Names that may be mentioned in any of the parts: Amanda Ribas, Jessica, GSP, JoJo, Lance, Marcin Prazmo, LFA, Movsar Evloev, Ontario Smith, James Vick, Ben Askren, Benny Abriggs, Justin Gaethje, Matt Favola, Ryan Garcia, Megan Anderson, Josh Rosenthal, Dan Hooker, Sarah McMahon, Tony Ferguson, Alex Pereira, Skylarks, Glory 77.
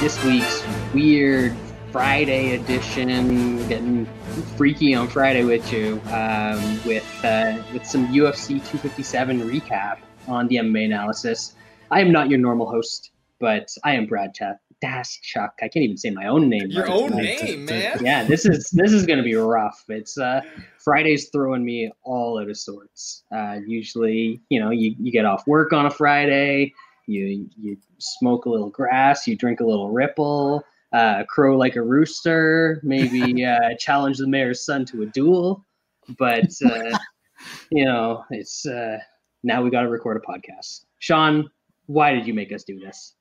this week's weird Friday edition. We're getting freaky on Friday with you, with some UFC 257 recap on the MMA analysis. I am not your normal host, but I am Brad Daschuk. I can't even say my own name. Your own name, man. Yeah, this is going to be rough. It's Friday's throwing me all out of sorts. Usually, you know, you get off work on a Friday. You smoke a little grass, you drink a little Ripple, crow like a rooster, maybe challenge the mayor's son to a duel. But, you know, it's now we got to record a podcast. Sean, why did you make us do this?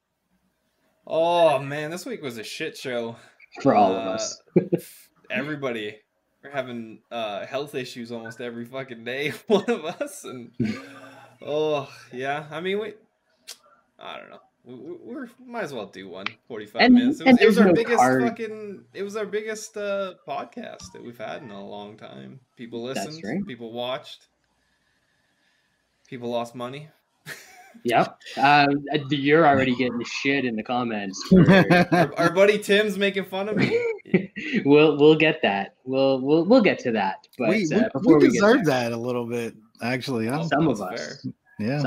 Oh, man, this week was a shit show. For all of us. Everybody. We're having health issues almost every fucking day, one of us. And oh, yeah. I mean, I don't know. We might as well do one 45 minutes. It was our biggest podcast that we've had in a long time. People listened. Right. People watched. People lost money. Yep. You're already getting shit in the comments. Our buddy Tim's making fun of me. We'll get that. We'll get to that. But we deserve that a little bit, actually. Some of us. Yeah.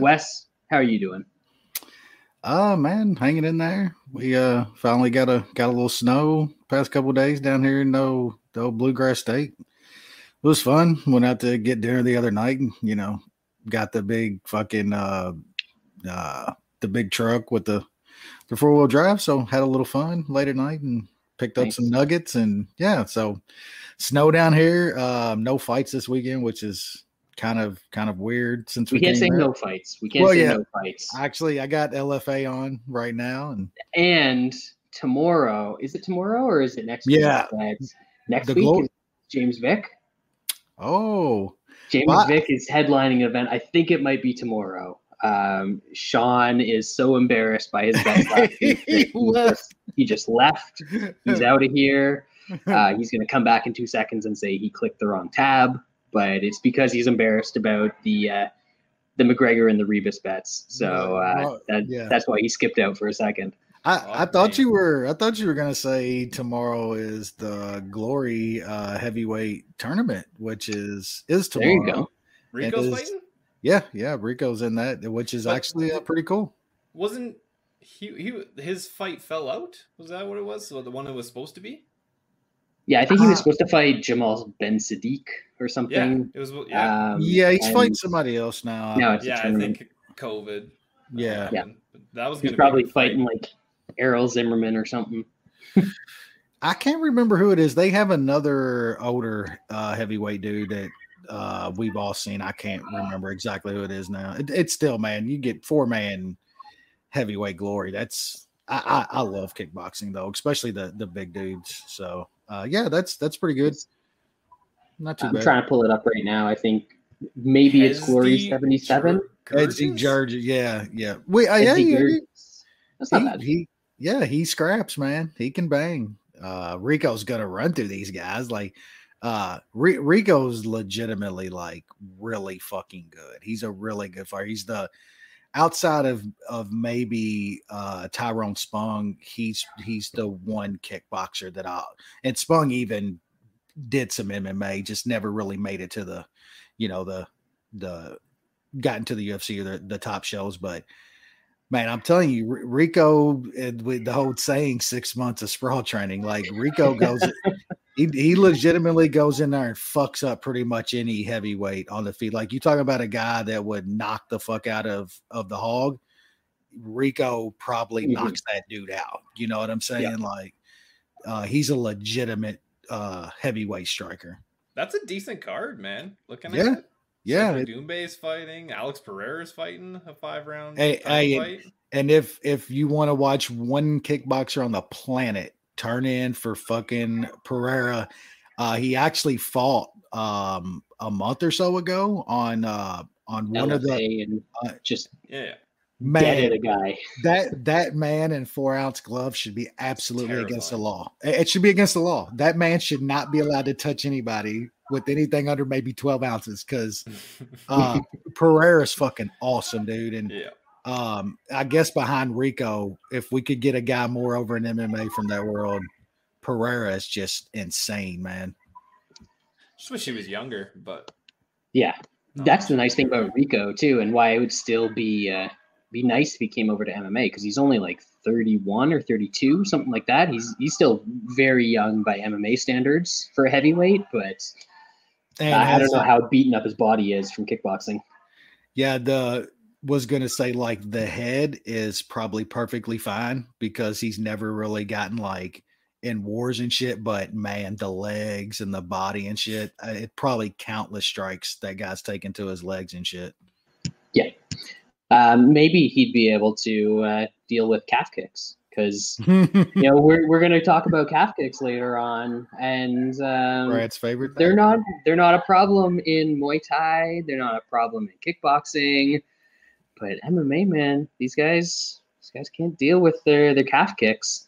Wes, how are you doing? Man, hanging in there. We finally got a little snow past couple of days down here in the old Bluegrass State. It was fun. Went out to get dinner the other night and, you know, got the big fucking the big truck with the 4-wheel drive. So had a little fun late at night and picked up some nuggets and yeah, so snow down here. No fights this weekend, which is kind of weird since we can't say no fights. No fights. Actually, I got LFA on right now, and tomorrow, is it tomorrow or is it next week? Yeah, next week is James Vick. Oh, Vick is headlining an event. I think it might be tomorrow. Sean is so embarrassed by his best last week. He just left. He's out of here. He's gonna come back in 2 seconds and say he clicked the wrong tab. But it's because he's embarrassed about the McGregor and the Ribas bets, so that's why he skipped out for a second. I thought you were gonna say tomorrow is the Glory heavyweight tournament, which is tomorrow. There you go. Rico's fighting. Yeah, Rico's in that, which is actually pretty cool. Wasn't his fight fell out? Was that what it was? So the one that was supposed to be. Yeah, I think he was supposed to fight Jamal Ben Sadiq or something. Yeah, he's fighting somebody else now. No, I think COVID. Yeah. That was probably fighting like Errol Zimmerman or something. I can't remember who it is. They have another older heavyweight dude that we've all seen. I can't remember exactly who it is now. It's still, man, you get 4-man heavyweight Glory. That's I love kickboxing though, especially the big dudes. So. That's pretty good. Not too bad. I'm trying to pull it up right now. I think maybe it's Glory 77. Edzie Georgia, yeah. That's not bad. He scraps, man. He can bang. Rico's gonna run through these guys. Like, Rico's legitimately like really fucking good. He's a really good fighter. He's the outside of maybe Tyrone Spong, he's the one kickboxer that and Spong even did some MMA, just never really made it to got into the UFC or the top shows. But man, I'm telling you, Rico, with the whole saying 6 months of sprawl training, like Rico goes, he legitimately goes in there and fucks up pretty much any heavyweight on the feet. Like you talking about a guy that would knock the fuck out of the hog. Rico probably knocks that dude out. You know what I'm saying? Yeah. Like he's a legitimate heavyweight striker. That's a decent card, man. Looking at it. Yeah, Doombay's fighting. Alex Pereira's fighting a 5-round fight. And if you want to watch one kickboxer on the planet turn in for fucking Pereira, he actually fought a month or so ago on one LFA of the and just man, the guy that man in 4 ounce gloves should be absolutely against the law. It should be against the law. That man should not be allowed to touch anybody with anything under maybe 12 ounces because Pereira's fucking awesome, dude. And I guess behind Rico, if we could get a guy more over in MMA from that world, Pereira is just insane, man. Just wish he was younger, but that's the nice thing about Rico too, and why it would still be nice if he came over to MMA because he's only like 31 or 32, something like that. He's still very young by MMA standards for a heavyweight, but I don't know how beaten up his body is from kickboxing. Yeah, was going to say like the head is probably perfectly fine because he's never really gotten like in wars and shit, but man, the legs and the body and shit, it probably countless strikes that guy's taken to his legs and shit. Yeah. Maybe he'd be able to deal with calf kicks because, we're going to talk about calf kicks later on. And Brad's favorite thing. They're not a problem in Muay Thai. They're not a problem in kickboxing. But MMA, man, these guys can't deal with their calf kicks.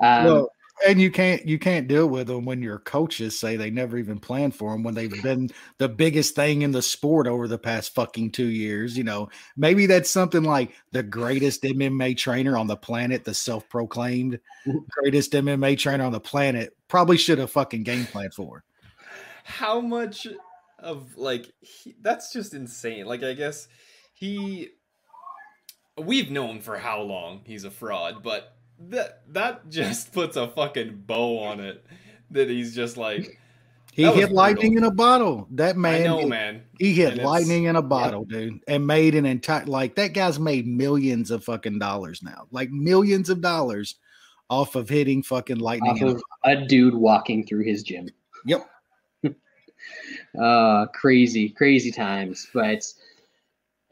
And you can't deal with them when your coaches say they never even planned for them when they've been the biggest thing in the sport over the past fucking 2 years. You know, maybe that's something like the greatest MMA trainer on the planet, the self-proclaimed greatest MMA trainer on the planet, probably should have fucking game planned for. How much of that's just insane. Like, I guess we've known for how long he's a fraud, but that just puts a fucking bow on it. That he's just like, he hit lightning in a bottle. That man, he hit lightning in a bottle, dude, and made an entire, like, that guy's made millions of fucking dollars now, like millions of dollars off of hitting fucking lightning in a dude walking through his gym. Yep. Crazy times, but.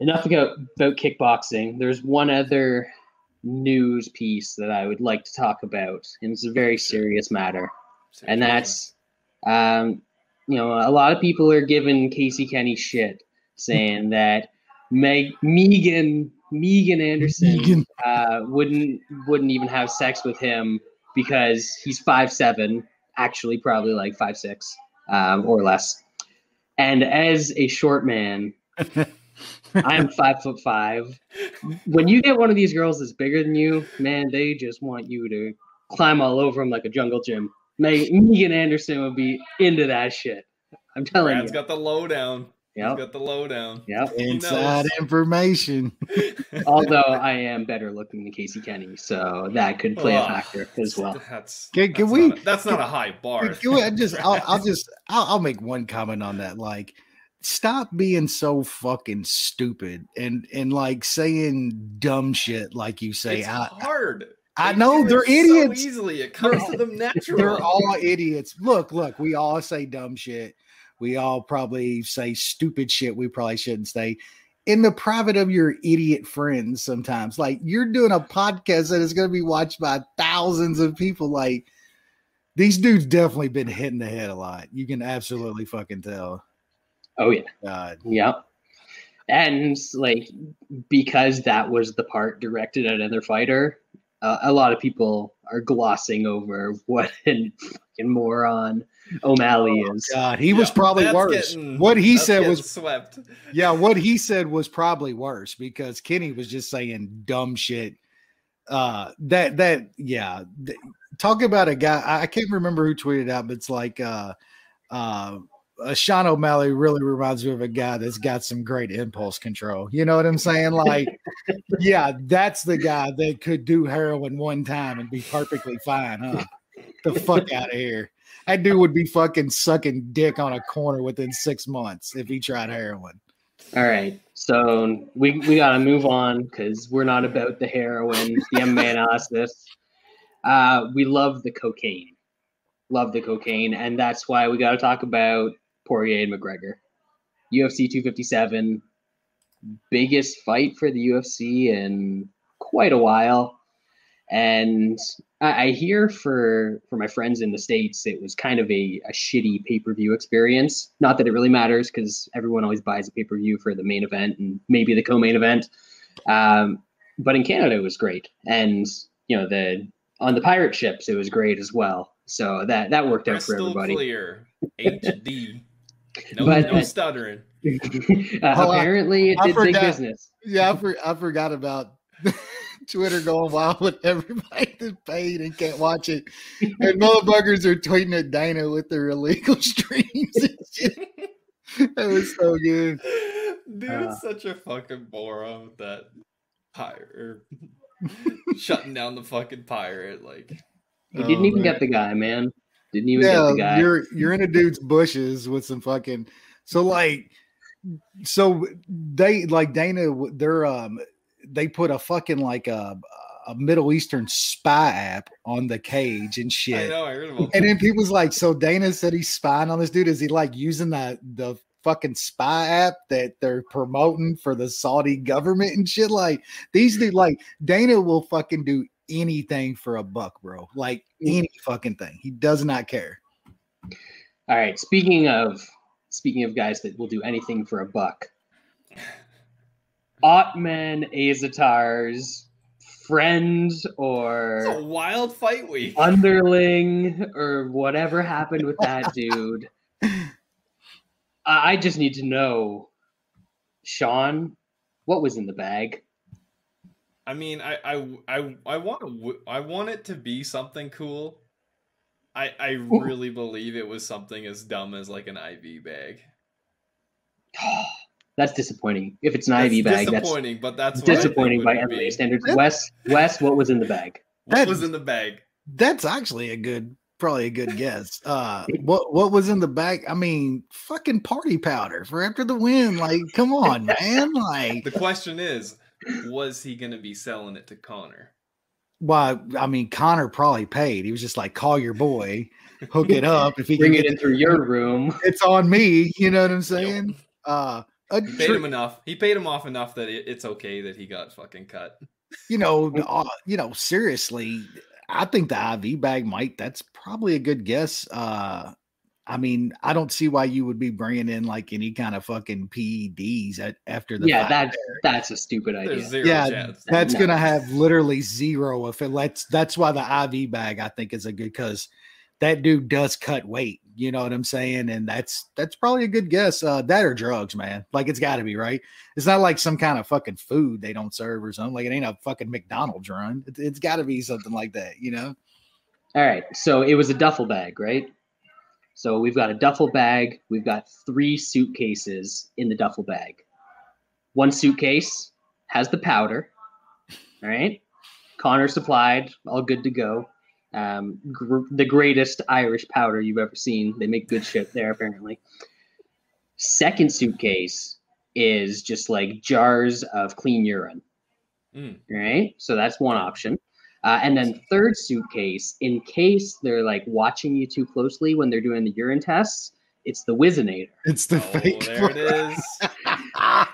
Enough about kickboxing. There's one other news piece that I would like to talk about, and it's a very serious matter. And that's, a lot of people are giving Casey Kenney shit, saying that Megan Anderson wouldn't even have sex with him because he's 5'7", actually probably like 5'6", or less. And as a short man. I'm 5'5". When you get one of these girls that's bigger than you, man, they just want you to climb all over them like a jungle gym. Megan Anderson would be into that shit. I'm telling you. Brad's got the lowdown. Yep. He's got the lowdown. Yep. Inside information. Although I am better looking than Casey Kenney, so that could play a factor as well. That's not a high bar. I'll make one comment on that. Like, stop being so fucking stupid and like saying dumb shit like you say. It's hard. I know they're idiots. So easily it comes to them naturally. They're all idiots. Look, we all say dumb shit. We all probably say stupid shit we probably shouldn't say. In the private of your idiot friends sometimes. Like, you're doing a podcast that is going to be watched by thousands of people. Like, these dudes definitely been hitting the head a lot. You can absolutely fucking tell. Oh, yeah. God. Yep. And, like, because that was the part directed at another fighter, a lot of people are glossing over what a fucking moron O'Malley is. God, he was probably worse. What he said was swept. Yeah, what he said was probably worse because Kenny was just saying dumb shit. Talk about a guy. I can't remember who tweeted out, but it's like Sean O'Malley really reminds me of a guy that's got some great impulse control. You know what I'm saying? Like, yeah, that's the guy that could do heroin one time and be perfectly fine, huh? The fuck out of here. That dude would be fucking sucking dick on a corner within 6 months if he tried heroin. All right. So we got to move on because we're not about the heroin, the MMA analysis. We love the cocaine. And that's why we got to talk about Poirier and McGregor. UFC 257, biggest fight for the UFC in quite a while. And I hear for my friends in the States, it was kind of a shitty pay-per-view experience. Not that it really matters, because everyone always buys a pay-per-view for the main event and maybe the co-main event. But in Canada, it was great. And, you know, on the pirate ships, it was great as well. So that worked out for everybody. Clear. HD. No stuttering. Apparently, it did big business. Yeah, I forgot about Twitter going wild with everybody that's paid and can't watch it. And motherfuckers are tweeting at Dana with their illegal streams and shit. That was so good. Dude, such a fucking moron with that pirate. Shutting down the fucking pirate. Like, you didn't even get the guy, man. Didn't even get the guy. You're in a dude's bushes with some fucking... So they, like Dana, they're... They put a fucking like a Middle Eastern spy app on the cage and shit. I know, I heard about that. And then people's like, so Dana said he's spying on this dude. Is he like using the fucking spy app that they're promoting for the Saudi government and shit? Like these dudes, like Dana will fucking do anything for a buck, bro. Like any fucking thing. He does not care. All right. Speaking of guys that will do anything for a buck. Otman Azatar's friend or it's a wild fight week underling or whatever happened with that dude. I just need to know, Sean, what was in the bag? I mean, I want it to be something cool. I really believe it was something as dumb as like an IV bag. That's disappointing. If it's an IV bag, that's disappointing by MMA standards. Wes, what was in the bag? What was in the bag? That's actually probably a good guess. What was in the bag? I mean, fucking party powder for after the win. Like, come on, man. Like, the question is, was he going to be selling it to Connor? Well, I mean, Connor probably paid. He was just like, call your boy, hook it up. If he bring it in through your room, it's on me. You know what I'm saying? Yep. He paid him enough. He paid him off enough that it's okay that he got fucking cut. You know. Seriously, I think the IV bag, Mike. That's probably a good guess. I mean, I don't see why you would be bringing in like any kind of fucking PEDs after the. Yeah, that's a stupid idea. That's gonna have literally zero if it lets. That's why the IV bag I think is a good because that dude does cut weight. You know what I'm saying? And that's probably a good guess. That or drugs, man. Like, it's got to be, right? It's not like some kind of fucking food they don't serve or something. Like, it ain't a fucking McDonald's run. It's got to be something like that, you know? All right. So it was a duffel bag, right? So we've got a duffel bag. We've got 3 suitcases in the duffel bag. One suitcase has the powder, all right? Connor supplied, all good to go. The greatest Irish powder you've ever seen. They make good shit there, apparently. Second suitcase is just like jars of clean urine. Right? So that's one option. And then third suitcase, in case they're like watching you too closely when they're doing the urine tests, it's the Wizinator. It's the fake. There it is.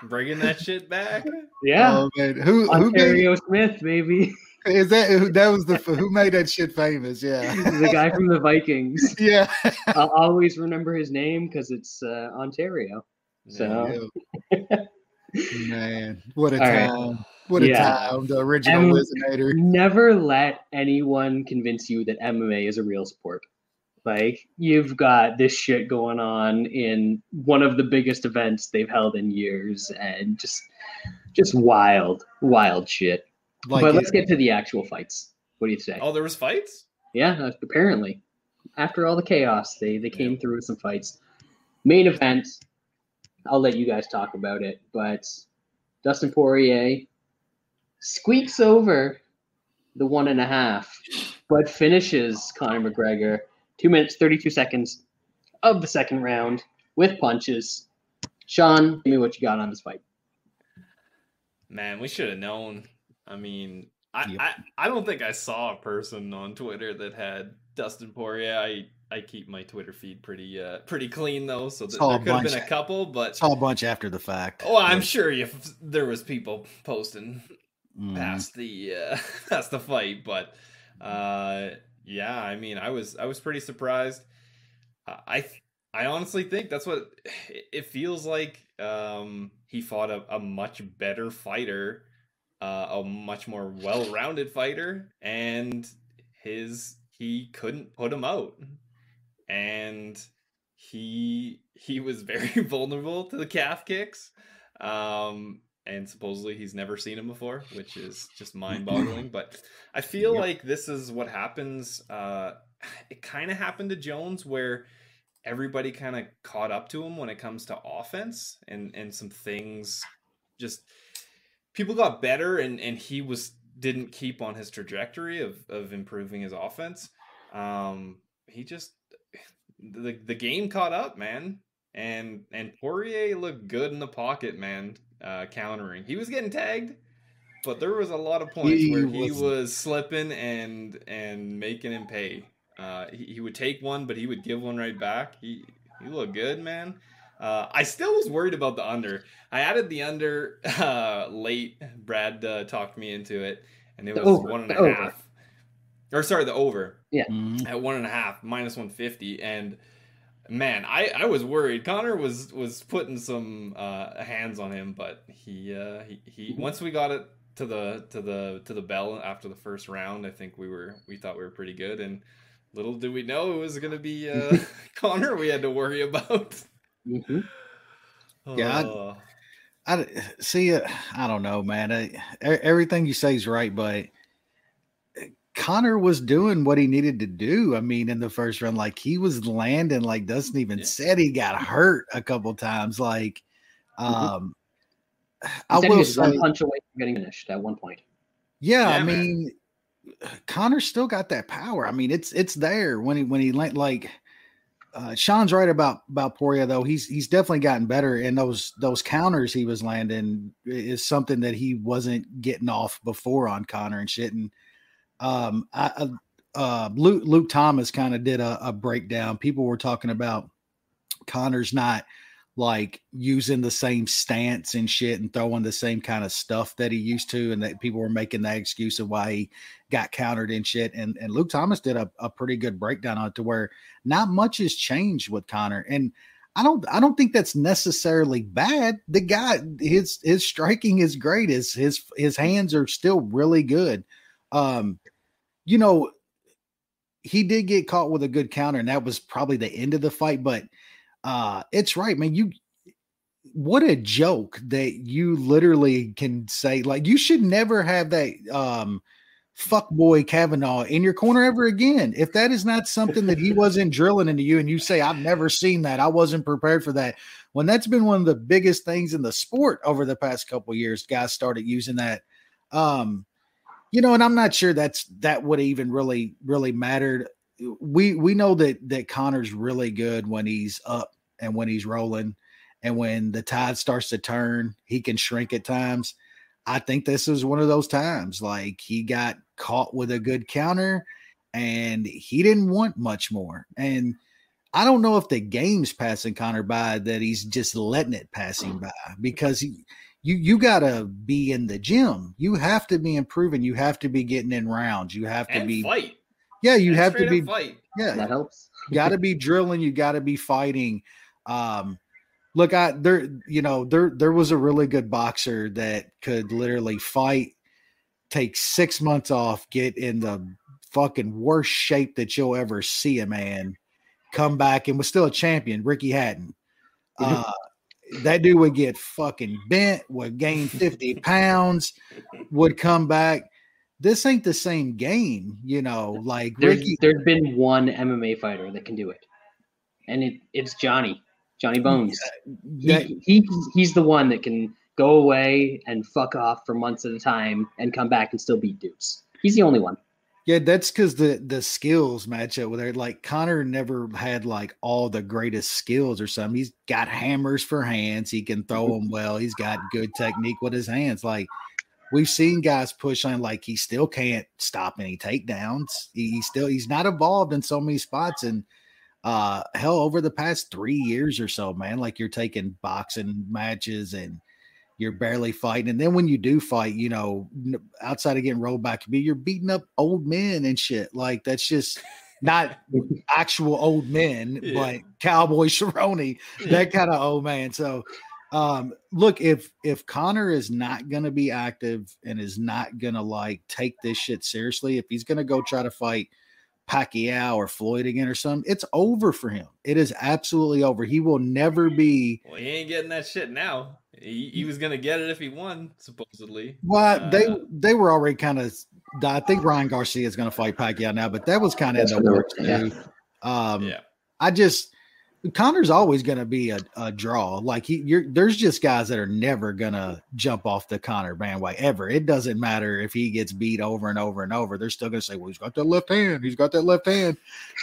Bringing that shit back. Yeah. Oh, man. Ontario Smith, baby. Is who made that shit famous? Yeah, the guy from the Vikings. Yeah, I'll always remember his name because it's Ontario. So, man, what a time! Right. What a time! The original Wizinator. Never let anyone convince you that MMA is a real sport. Like, you've got this shit going on in one of the biggest events they've held in years, and just wild shit. Like, but let's get to the actual fights. What do you say? Oh, there was fights? Yeah, apparently. After all the chaos, they came through with some fights. Main event, I'll let you guys talk about it, but Dustin Poirier squeaks over the 1.5, but finishes Conor McGregor 2 minutes, 32 seconds of the second round with punches. Sean, give me what you got on this fight. Man, we should have known. I mean, I don't think I saw a person on Twitter that had Dustin Poirier. I keep my Twitter feed pretty clean, though, so there could have been a couple. But it's all a bunch after the fact. Oh, I'm sure there was people posting past the fight. But yeah, I mean, I was pretty surprised. I honestly think that's what it feels like. He fought a much better fighter, a much more well-rounded fighter, and he couldn't put him out, and he was very vulnerable to the calf kicks, and supposedly he's never seen him before, which is just mind-boggling. But I feel like this is what happens. It kind of happened to Jones, where everybody kind of caught up to him when it comes to offense, and some things just people got better, and he didn't keep on his trajectory of improving his offense. He just the game caught up, man, and Poirier looked good in the pocket, man. Countering, he was getting tagged, but there was a lot of points where he was slipping and making him pay. He would take one, but he would give one right back. He looked good, man. I still was worried about the under. I added the under late. Brad talked me into it, and it was over, 1.5. Or sorry, the over. Yeah. At 1.5, minus 150. And man, I was worried. Connor was putting some hands on him, but he once we got it to the bell after the first round, I think we thought we were pretty good, and little did we know it was going to be Connor we had to worry about. Mm-hmm. Yeah, I see it. I don't know, man. Everything you say is right, but Connor was doing what he needed to do. I mean, in the first round, like he was landing, like Dustin even said he got hurt a couple times. Like, I will say, one punch away from getting finished at one point. Yeah, I mean, Connor's still got that power. I mean, it's there when he like. Sean's right about Poirier, though. He's definitely gotten better, and those counters he was landing is something that he wasn't getting off before on Connor and shit. And Luke Thomas kind of did a breakdown. People were talking about Connor's not like using the same stance and shit and throwing the same kind of stuff that he used to, and that people were making that excuse of why he got countered and shit. And Luke Thomas did a pretty good breakdown on it, to where not much has changed with Connor. And I don't think that's necessarily bad. The guy, his striking is great. His hands are still really good. You know, he did get caught with a good counter, and that was probably the end of the fight, but it's right, man. What a joke that you literally can say, like, you should never have that fuckboy Kavanaugh in your corner ever again. If that is not something that he wasn't drilling into you, and you say, I've never seen that, I wasn't prepared for that, when that's been one of the biggest things in the sport over the past couple of years, guys started using that. You know, and I'm not sure that would even really mattered. We know that Connor's really good when he's up and when he's rolling, and when the tide starts to turn, he can shrink at times. I think this is one of those times. Like, he got caught with a good counter, and he didn't want much more. And I don't know if the game's passing Connor by, that he's just letting it pass him by, because you gotta be in the gym. You have to be improving. You have to be getting in rounds. You have to be fight. Yeah, you have to be fight. Yeah, that helps. You got to be drilling. You got to be fighting. Look, there was a really good boxer that could literally fight, take 6 months off, get in the fucking worst shape that you'll ever see a man, come back, and was still a champion. Ricky Hatton. That dude would get fucking bent, would gain 50 pounds, would come back. This ain't the same game, you know. Like, there's been one MMA fighter that can do it, and it's Johnny Bones. He's the one that can go away and fuck off for months at a time and come back and still beat dudes. He's the only one. Yeah, that's because the skills match up with it. Like, Connor never had like all the greatest skills or something. He's got hammers for hands. He can throw them well. He's got good technique with his hands. Like, we've seen guys push on, like, he still can't stop any takedowns. He's not evolved in so many spots. And hell, over the past 3 years or so, man, like, you're taking boxing matches and You're barely fighting. And then when you do fight, you know, outside of getting rolled back, you're beating up old men and shit. Like, that's just not actual old men, yeah, but Cowboy Cerrone, that kind of old man. So, look, if Conor is not going to be active and is not going to, like, take this shit seriously, if he's going to go try to fight Pacquiao or Floyd again or something, it's over for him. It is absolutely over. He will never be. Well, he ain't getting that shit now. He was going to get it if he won, supposedly. Well, they were already kind of, I think Ryan Garcia is going to fight Pacquiao now, but that was kind of in the works too. Conor's always going to be a draw. Like, there's just guys that are never going to jump off the Conor bandwagon ever. It doesn't matter if he gets beat over and over and over. They're still going to say, well, he's got that left hand. He's got that left hand.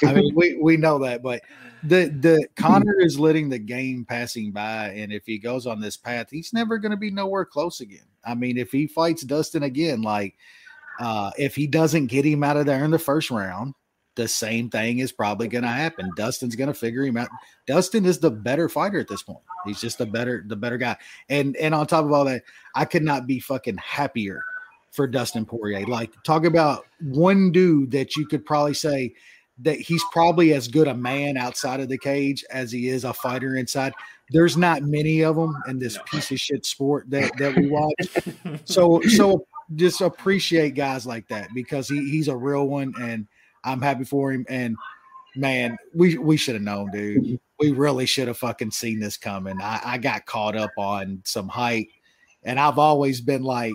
I mean, we know that, but the Conor is letting the game passing by. And if he goes on this path, he's never going to be nowhere close again. I mean, if he fights Dustin again, like, if he doesn't get him out of there in the first round, the same thing is probably going to happen. Dustin's going to figure him out. Dustin is the better fighter at this point. He's just the better guy. And on top of all that, I could not be fucking happier for Dustin Poirier. Like, talk about one dude that you could probably say that he's probably as good a man outside of the cage as he is a fighter inside. There's not many of them in this piece of shit sport that we watch. So just appreciate guys like that, because he's a real one, and I'm happy for him. And man, we should have known, dude. We really should have fucking seen this coming. I got caught up on some hype, and I've always been like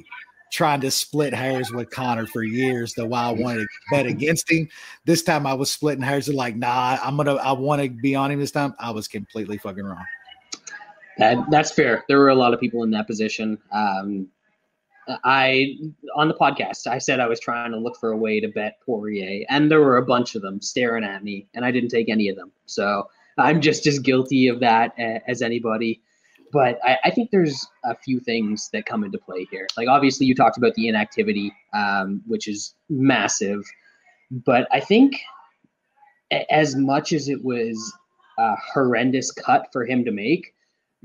trying to split hairs with Conor for years. Though I wanted to bet against him. This time I was splitting hairs and like, nah, I want to be on him this time. I was completely fucking wrong. That's fair. There were a lot of people in that position. On the podcast, I said I was trying to look for a way to bet Poirier, and there were a bunch of them staring at me, and I didn't take any of them. So I'm just as guilty of that as anybody. But I think there's a few things that come into play here. Like, obviously, you talked about the inactivity, which is massive. But I think as much as it was a horrendous cut for him to make,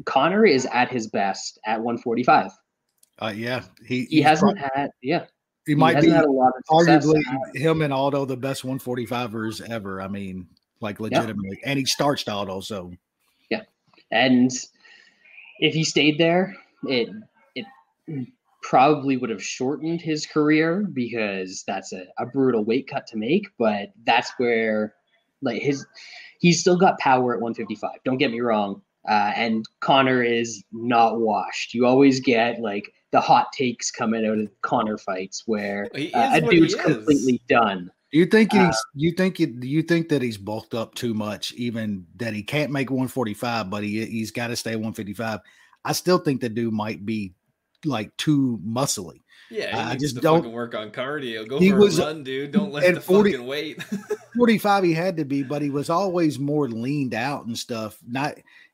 Conor is at his best at 145. He might be a lot of arguably him and Aldo the best 145ers ever. I mean, like, legitimately, and he starched Aldo. So yeah, and if he stayed there, it probably would have shortened his career, because that's a brutal weight cut to make. But that's where, like, he's still got power at 155. Don't get me wrong. And Conor is not washed. You always get, like, the hot takes coming out of Conor fights where a dude's completely done. Do you think that he's bulked up too much, even that he can't make 145, but he's got to stay at 155? I still think the dude might be, like, too muscly. Yeah, I just don't work on cardio. Go for a run, dude. Don't let the fucking weight. 45 he had to be, but he was always more leaned out and stuff.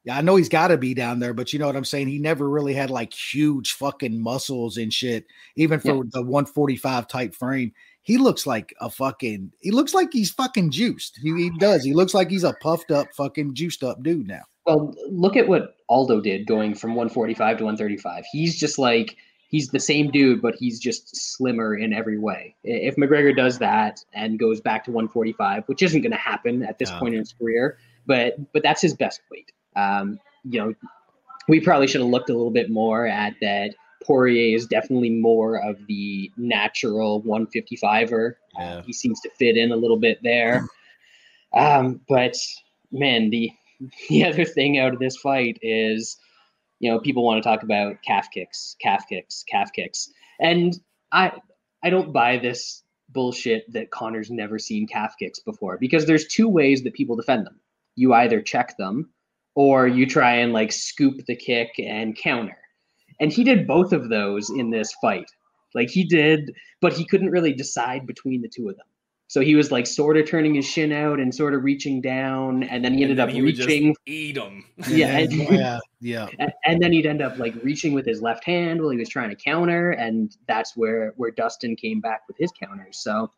I know he's got to be down there, but you know what I'm saying? He never really had, like, huge fucking muscles and shit. Even for the 145 type frame, he looks like he's fucking juiced. He does. He looks like he's a puffed up, fucking juiced up dude now. Well, look at what Aldo did going from 145 to 135. He's just like, he's the same dude, but he's just slimmer in every way. If McGregor does that and goes back to 145, which isn't going to happen at this point in his career, but that's his best weight. We probably should have looked a little bit more at that. Poirier is definitely more of the natural 155er. Yeah. He seems to fit in a little bit there. But man, the other thing out of this fight is, you know, people want to talk about calf kicks. And I don't buy this bullshit that Conor's never seen calf kicks before, because there's two ways that people defend them. You either check them or you try and, like, scoop the kick and counter. And he did both of those in this fight. Like, he did, but he couldn't really decide between the two of them. So he was, like, sort of turning his shin out and sort of reaching down, and then he ended up reaching. Eat him. Yeah, and then he'd end up, like, reaching with his left hand while he was trying to counter, and that's where Dustin came back with his counters. So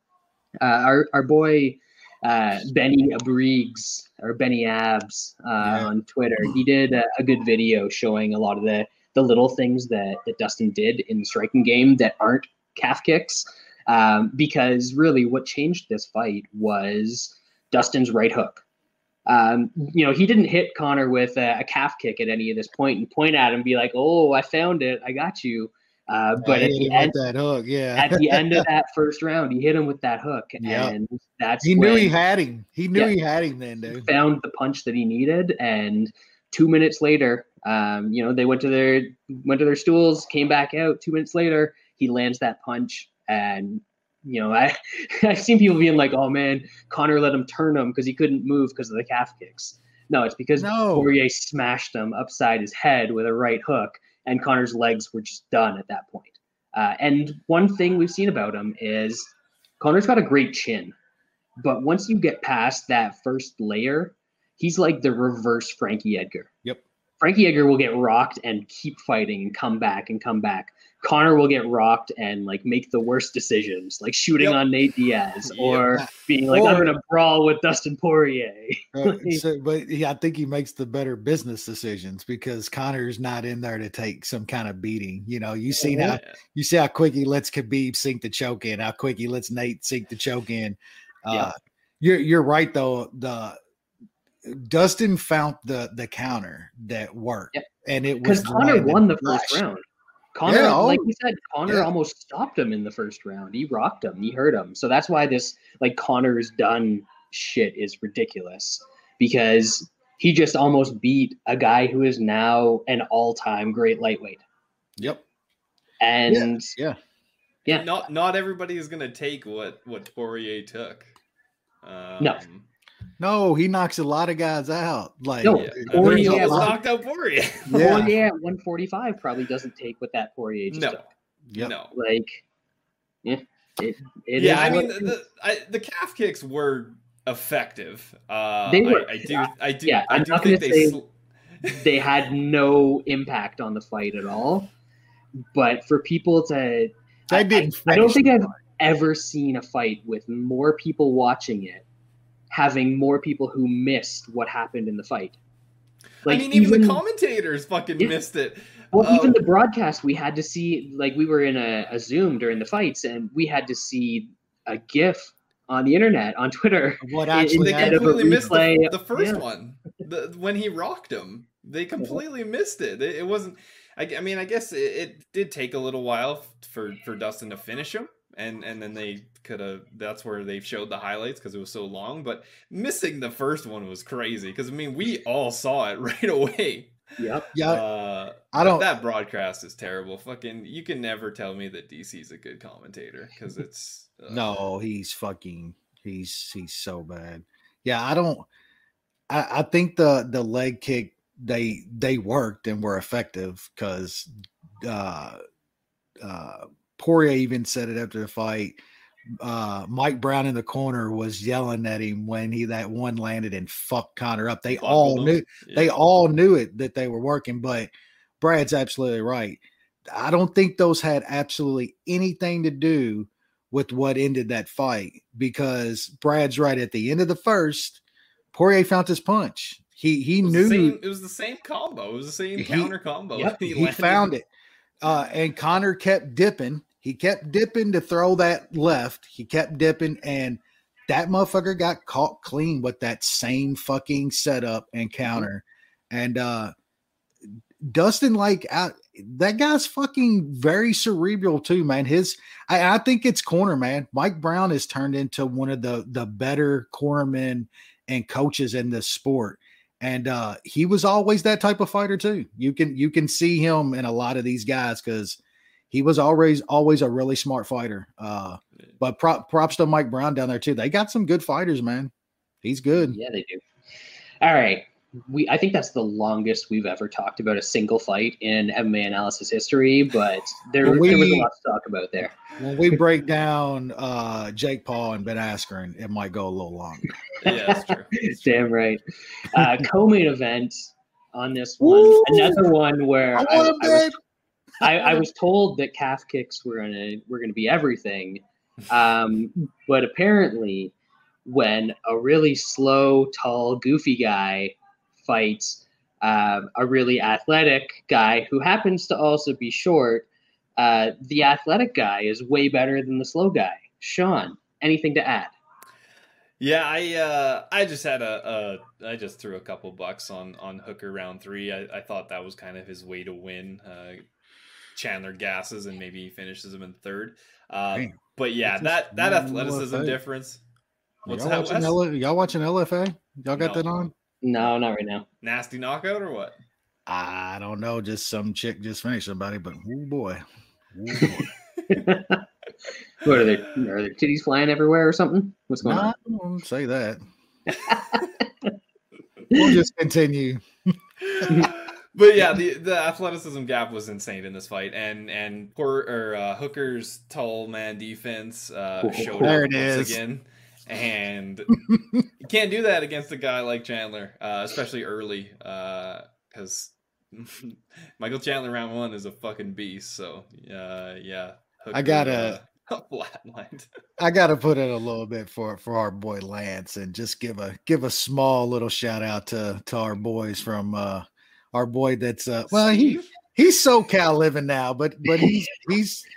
our boy Benny Abriggs, or Benny Abs on Twitter, he did a good video showing a lot of the the little things that Dustin did in the striking game that aren't calf kicks. Because really what changed this fight was Dustin's right hook. He didn't hit Conor with a calf kick at any of this point and point at him and be like, oh, I found it. I got you. But at the end, that hook, yeah. At the end of that first round, he hit him with that hook, and that's he knew he had him. He knew he had him then, dude. Found the punch that he needed, and 2 minutes later, they went to their stools, came back out. 2 minutes later, he lands that punch, and I've seen people being like, "Oh man, Conor let him turn him because he couldn't move because of the calf kicks." No, it's because Poirier smashed him upside his head with a right hook. And Conor's legs were just done at that point. And one thing we've seen about him is Conor's got a great chin. But once you get past that first layer, he's like the reverse Frankie Edgar. Yep. Frankie Edgar will get rocked and keep fighting and come back. Conor will get rocked and make the worst decisions, like shooting on Nate Diaz or being like, I'm going to brawl with Dustin Poirier. I think he makes the better business decisions because Conor's not in there to take some kind of beating. You see how quick he lets Khabib sink the choke in, how quick he lets Nate sink the choke in. You're right though. Dustin found the counter that worked, and it was because Conor won the first round. Conor almost stopped him in the first round. He rocked him. He hurt him. So that's why this Conor's done shit is ridiculous, because he just almost beat a guy who is now an all-time great lightweight. Yep. And not everybody is going to take what Poirier took. No, he knocks a lot of guys out. Poirier has knocked out Poirier. Poirier at 145 probably doesn't take what that Poirier just took. The calf kicks were effective. They were. They had no impact on the fight at all. But for people to, I don't think I've ever seen a fight with more people watching it, having more people who missed what happened in the fight. Even the commentators fucking missed it. Well, even the broadcast, we had to see, we were in a Zoom during the fights, and we had to see a GIF on the internet, on Twitter. They completely missed the first one. When he rocked him, they completely missed it. It wasn't, I guess it did take a little while for Dustin to finish him. And then they could have, that's where they showed the highlights because it was so long, but missing the first one was crazy. Cause we all saw it right away. Yep. Yeah. That broadcast is terrible. Fucking, you can never tell me that DC's a good commentator. Cause it's, no, he's so bad. Yeah. I think the leg kick, they worked and were effective because, Poirier even said it after the fight. Mike Brown in the corner was yelling at him when that one landed and fucked Conor up. They all knew it that they were working, but Brad's absolutely right. I don't think those had absolutely anything to do with what ended that fight, because Brad's right. At the end of the first, Poirier found his punch. He knew it was the same combo. It was the same counter combo. Yep, he found it. And Conor kept dipping. He kept dipping to throw that left. He kept dipping, and that motherfucker got caught clean with that same fucking setup and counter. And Dustin, that guy's fucking very cerebral too, man. I think it's corner, man. Mike Brown has turned into one of the better cornermen and coaches in this sport. And he was always that type of fighter too. You can see him in a lot of these guys because he was always a really smart fighter. But props to Mike Brown down there too. They got some good fighters, man. He's good. Yeah, they do. All right, I think that's the longest we've ever talked about a single fight in MMA analysis history. But there was a lot to talk about there. When we break down Jake Paul and Ben Askren, it might go a little longer. Yeah, that's true. Damn right. Co-main event on this one. Ooh, another one where I was told that calf kicks were gonna be everything, but apparently, when a really slow, tall, goofy guy fights a really athletic guy who happens to also be short. The athletic guy is way better than the slow guy. Sean, anything to add? Yeah, I just had I just threw a couple bucks on Hooker round three. I thought that was kind of his way to win. Chandler gasses and maybe he finishes him in third. But yeah, that athleticism LFA difference. Y'all watching LFA? Y'all got that on? No, not right now. Nasty knockout or what? I don't know. Just some chick just finished somebody, but oh boy. What are their titties flying everywhere or something? What's going on? I don't say that. We'll just continue. But yeah, the athleticism gap was insane in this fight, and Hooker's tall man defense showed up once again. And you can't do that against a guy like Chandler, especially early, because Michael Chandler round one is a fucking beast. So yeah, Hooker, flatlined. I gotta put in a little bit for our boy Lance, and just give a small little shout out to our boys from our boy that's he's SoCal living now, but he's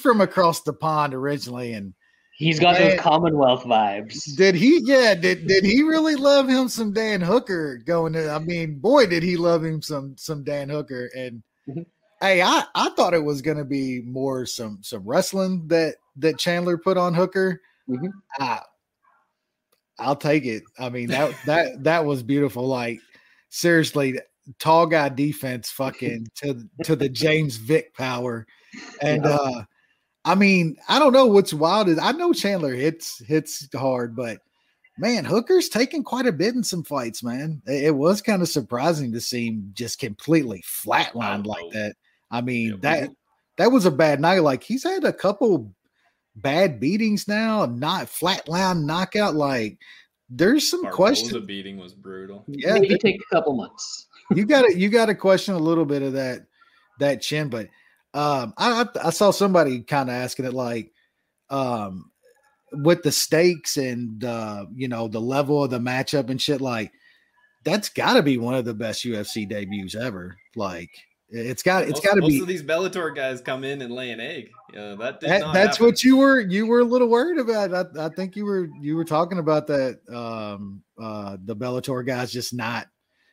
from across the pond originally, and he's got those Commonwealth vibes. Did he? Yeah. Did he really love him some Dan Hooker going to? I mean, boy, did he love him some Dan Hooker. And hey, I thought it was going to be more some wrestling that Chandler put on Hooker. Mm-hmm. I'll take it. I mean, that was beautiful. Like, seriously, tall guy defense, fucking to the James Vick power, and I mean, I don't know what's wild is I know Chandler hits hard, but man, Hooker's taken quite a bit in some fights, man. It was kind of surprising to see him just completely flatlined like that. I mean, that was a bad night. Like, he's had a couple bad beatings now, not flatline knockout. Like, there's some questions. The beating was brutal. Yeah, it take a couple months. you gotta question a little bit of that chin, but I saw somebody kind of asking it like, with the stakes and the level of the matchup and shit, like that's got to be one of the best UFC debuts ever. Like it's got to be. Most of these Bellator guys come in and lay an egg. That's not what you were a little worried about. I think you were talking about that. The Bellator guys just not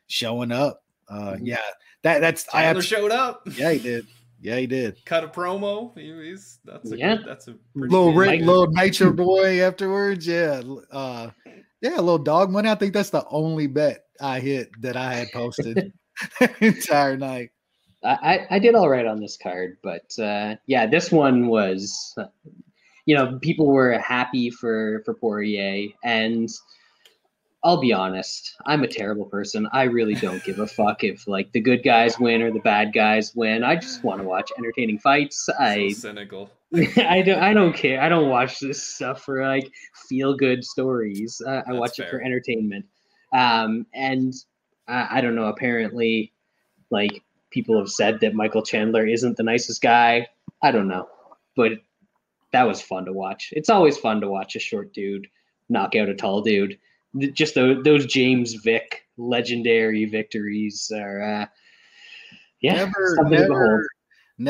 showing up. Chandler showed up. Yeah, he did. Yeah, he did. Cut a promo. That's a little nature boy afterwards. Yeah, a little dog money. I think that's the only bet I hit that I had posted the entire night. I did all right on this card, but this one was, people were happy for Poirier, and I'll be honest, I'm a terrible person. I really don't give a fuck if like the good guys win or the bad guys win. I just want to watch entertaining fights. I'm so cynical. I don't care. I don't watch this stuff for like feel good stories. I watch it for entertainment. And I don't know, apparently like people have said that Michael Chandler isn't the nicest guy. I don't know, but that was fun to watch. It's always fun to watch a short dude knock out a tall dude. Just those James Vick legendary victories are, never,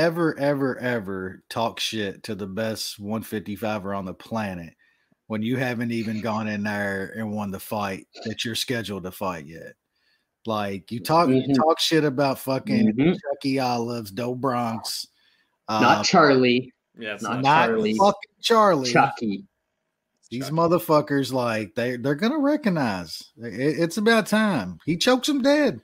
ever, ever talk shit to the best 155er on the planet when you haven't even gone in there and won the fight that you're scheduled to fight yet. Like you talk shit about fucking Chucky Olives, Do Bronx, not Charlie, not Charlie, fucking Charlie, Chucky. These motherfuckers, like they're gonna recognize. It's about time. He chokes him dead.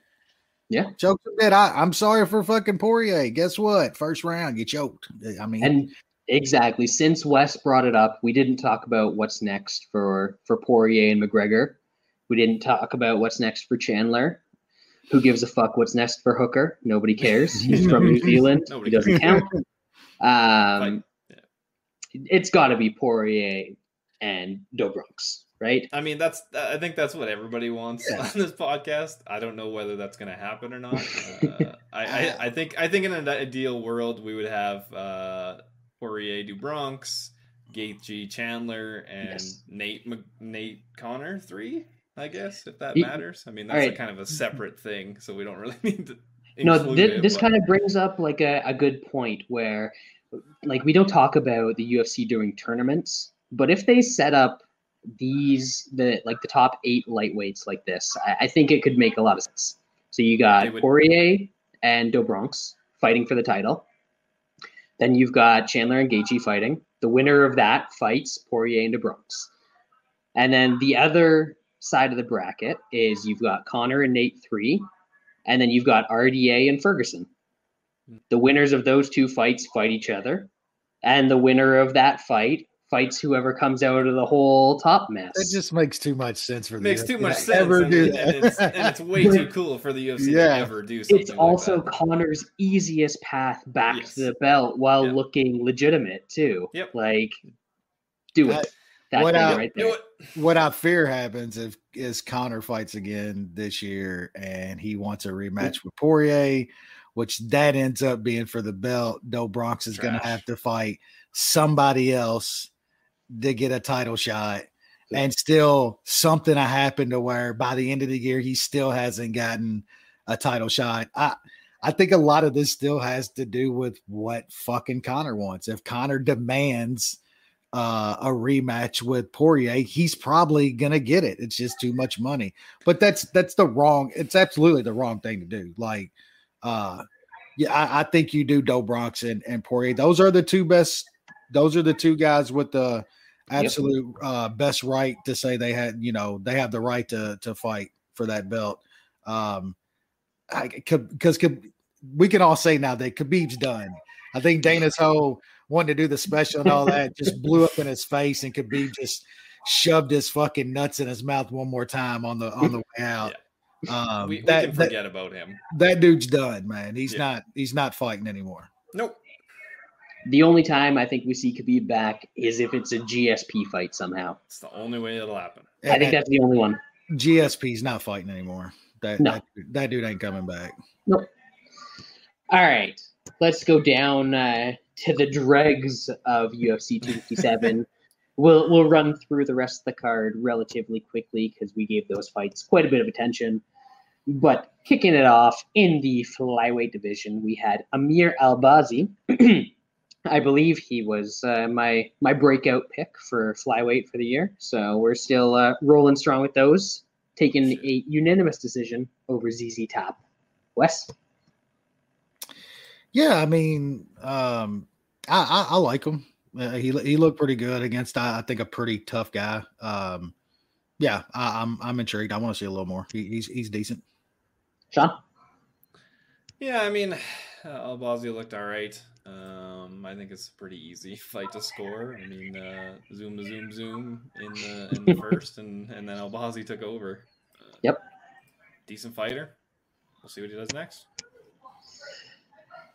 Yeah, chokes him dead. I'm sorry for fucking Poirier. Guess what? First round, you choked. I mean, and exactly. Since Wes brought it up, we didn't talk about what's next for Poirier and McGregor. We didn't talk about what's next for Chandler. Who gives a fuck what's next for Hooker? Nobody cares. He's from New Zealand. He doesn't count. It's got to be Poirier and Do Bronx, right? I mean, I think that's what everybody wants on this podcast. I don't know whether that's going to happen or not. I think in an ideal world we would have Poirier, Do Bronx, Gaethje, Chandler, and Nate Connor 3. I guess, if that matters. I mean, that's right. Kind of a separate thing, so we don't really need to include it. No, this kind of brings up like a good point where, like, we don't talk about the UFC during tournaments, but if they set up the top 8 lightweights like this, I think it could make a lot of sense. So you got Poirier and Do Bronx fighting for the title. Then you've got Chandler and Gaethje fighting. The winner of that fights Poirier and Do Bronx. And then the other side of the bracket is you've got Conor and Nate 3, and then you've got RDA and Ferguson. The winners of those two fights fight each other, and the winner of that fight fights whoever comes out of the whole top mess. It just makes too much sense for the UFC. It's way too cool for the UFC to ever do something. It's also like Conor's easiest path back to the belt while looking legitimate too. Yep. Like, do it. What I fear happens is Conor fights again this year and he wants a rematch with Poirier, which that ends up being for the belt. Do Bronx is going to have to fight somebody else to get a title shot, and still something happened to where by the end of the year he still hasn't gotten a title shot. I think a lot of this still has to do with what fucking Conor wants. If Conor demands a rematch with Poirier, he's probably gonna get it. It's just too much money. But it's absolutely the wrong thing to do. Like, I think you do Do Bronx and Poirier. Those are the two guys with the absolute best right to say they have the right to fight for that belt. We can all say now that Khabib's done. I think Dana's whole wanting to do the special and all that just blew up in his face, and Khabib just shoved his fucking nuts in his mouth one more time on the way out. Yeah. We can forget about him. That dude's done, man. He's not fighting anymore. Nope. The only time I think we see Khabib back is if it's a GSP fight somehow. It's the only way it'll happen. And I think that's the only one. GSP's not fighting anymore. That dude ain't coming back. Nope. All right. Let's go down to the dregs of UFC 257. We'll run through the rest of the card relatively quickly because we gave those fights quite a bit of attention. But kicking it off in the flyweight division, we had Amir Albazi. I believe he was my breakout pick for flyweight for the year. So we're still rolling strong with those, taking a unanimous decision over ZZ Top. Wes? Yeah, I mean, I like him. He looked pretty good against, I think, a pretty tough guy. I'm intrigued. I want to see a little more. He's decent. Sean? Yeah, I mean, Albazi looked all right. I think it's a pretty easy fight to score. I mean, zoom in the first, and then Albazi took over. Yep. Decent fighter. We'll see what he does next.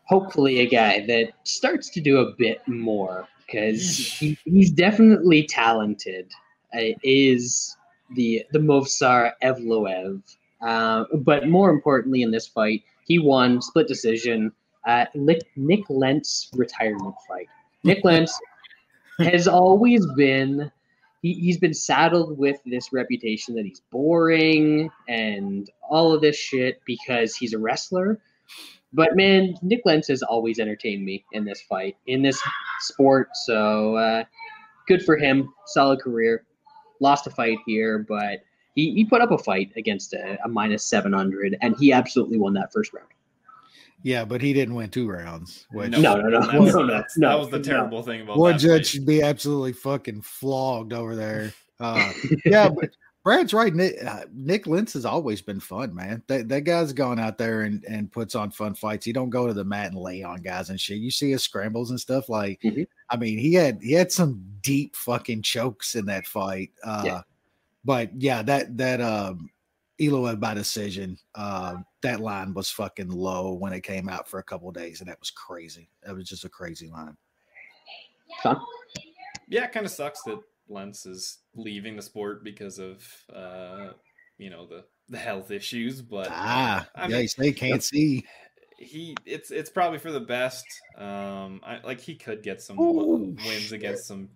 Hopefully a guy that starts to do a bit more, because he's definitely talented. Is the Movsar Evloev. But more importantly in this fight, he won split decision Nick Lentz retirement fight. Nick Lentz has always been, he's been saddled with this reputation that he's boring and all of this shit because he's a wrestler. But, man, Nick Lentz has always entertained me in this fight, in this sport. So, good for him. Solid career. Lost a fight here, but he put up a fight against a minus 700, and he absolutely won that first round. Yeah, but he didn't win 2 rounds. No. That was the terrible thing about that. One judge should be absolutely fucking flogged over there. Yeah, but Brad's right. Nick Lentz has always been fun, man. That guy's gone out there and puts on fun fights. He don't go to the mat and lay on guys and shit. You see his scrambles and stuff. Like, I mean, he had some deep fucking chokes in that fight. But yeah, that Eloy by decision. That line was fucking low when it came out for a couple of days, and that was crazy. That was just a crazy line. Huh? Yeah, it kind of sucks that Lentz is leaving the sport because of the health issues, but they can't see. It's probably for the best. He could get some wins against some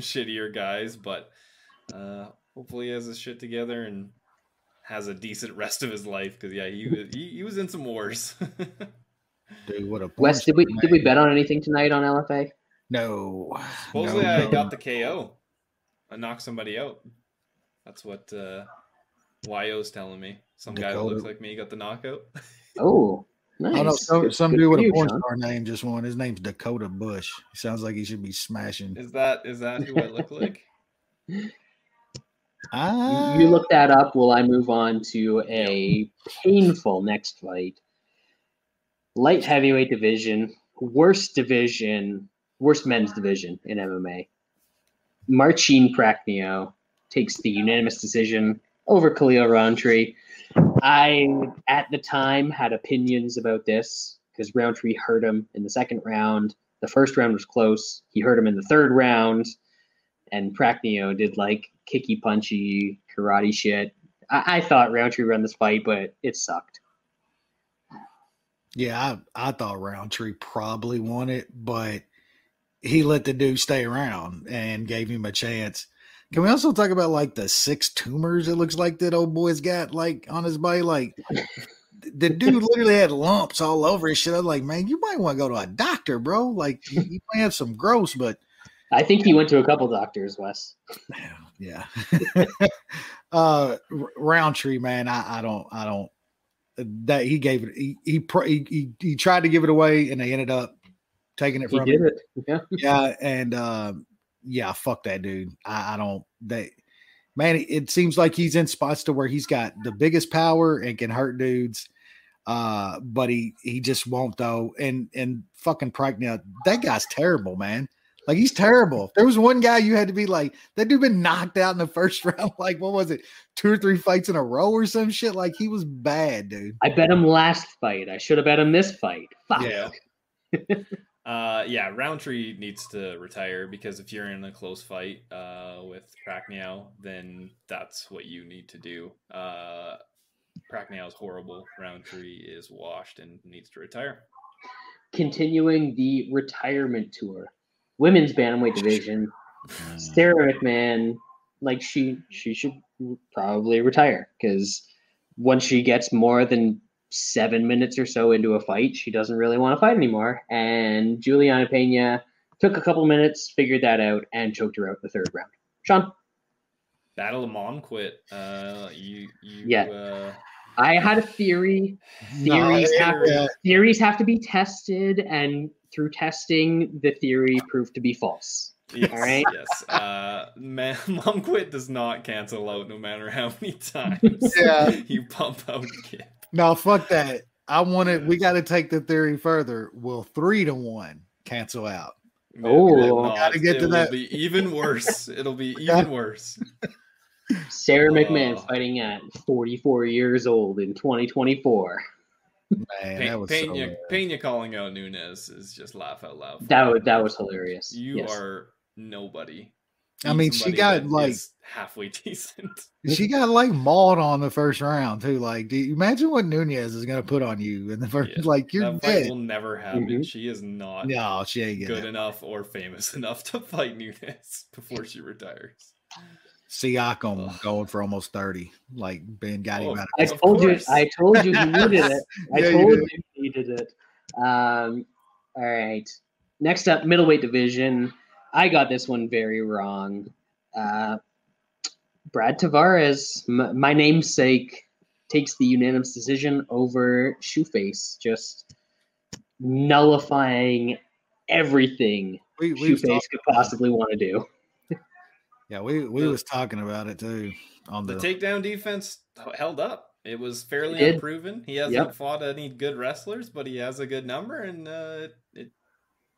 shittier guys, but Hopefully he has his shit together and has a decent rest of his life. Because, yeah, he was in some wars. Dude, what a Wes, did we bet on anything tonight on LFA? No. Supposedly I got the KO. I knocked somebody out. That's what YO's telling me. Some guy that looks like me got the knockout. Oh, nice. I know, some dude with a porn star name just won. His name's Dakota Bush. He sounds like he should be smashing. Is that who I look like? You look that up while I move on to a painful next fight. Light heavyweight division, worst men's division in MMA. Marcin Prazmo takes the unanimous decision over Khalil Rountree. I, at the time, had opinions about this because Rountree hurt him in the second round. The first round was close. He hurt him in the third round. And Prazmo did, like, kicky, punchy, karate shit. I thought Rountree won this fight, but it sucked. Yeah, I thought Rountree probably won it, but he let the dude stay around and gave him a chance. Can we also talk about, like, the 6 tumors it looks like that old boy's got, like, on his body? Like, the dude literally had lumps all over his shit. I was like, man, you might want to go to a doctor, bro. Like, you might have some gross, but I think he went to a couple doctors, Wes. Yeah. Rountree, man, I don't. That he gave it, he tried to give it away, and they ended up taking it from him. He did it. Yeah, and fuck that dude. I don't. They, man, it seems like he's in spots to where he's got the biggest power and can hurt dudes, but he just won't though. And fucking Prazmo, that guy's terrible, man. Like, he's terrible. If there was one guy you had to be like, that dude been knocked out in the first round, like, what was it, 2 or 3 fights in a row or some shit? Like, he was bad, dude. I bet him last fight. I should have bet him this fight. Fuck. Yeah. Rountree needs to retire, because if you're in a close fight with Pacquiao, then that's what you need to do. Pacquiao is horrible. Rountree is washed and needs to retire. Continuing the retirement tour. Women's bantamweight division, Sarah McMahon, like, she should probably retire, because once she gets more than 7 minutes or so into a fight, she doesn't really want to fight anymore. And Juliana Pena took a couple minutes, figured that out, and choked her out in the third round. Sean? Battle of Monquit. I had a theory. Theories have to be tested, and through testing, the theory proved to be false. Yes, all right? Yes. Monquit does not cancel out no matter how many times you pump out a kid. No, fuck that. We got to take the theory further. Will 3-1 cancel out? Oh, we got to get to that. It'll be even worse. Sarah McMahon fighting at 44 years old in 2024. Man, that was Pena calling out Nunes is just laugh out loud. That was hilarious. You are nobody. I mean, she got like halfway decent. She got like mauled on the first round too. Like, do you imagine what Nunes is going to put on you in the first? Yeah, like, you're that dead. Fight will never happen. Mm-hmm. She is not. No, she ain't good enough or famous enough to fight Nunes before she retires. Siakam going for almost 30, like Ben got him out of it. I told you he needed it. I told you he needed it. All right. Next up, middleweight division. I got this one very wrong. Brad Tavares, my namesake, takes the unanimous decision over Shoeface, just nullifying everything Shoeface could possibly want to do. Yeah, we was talking about it too. On the takedown defense held up. It was fairly unproven. He hasn't fought any good wrestlers, but he has a good number, and it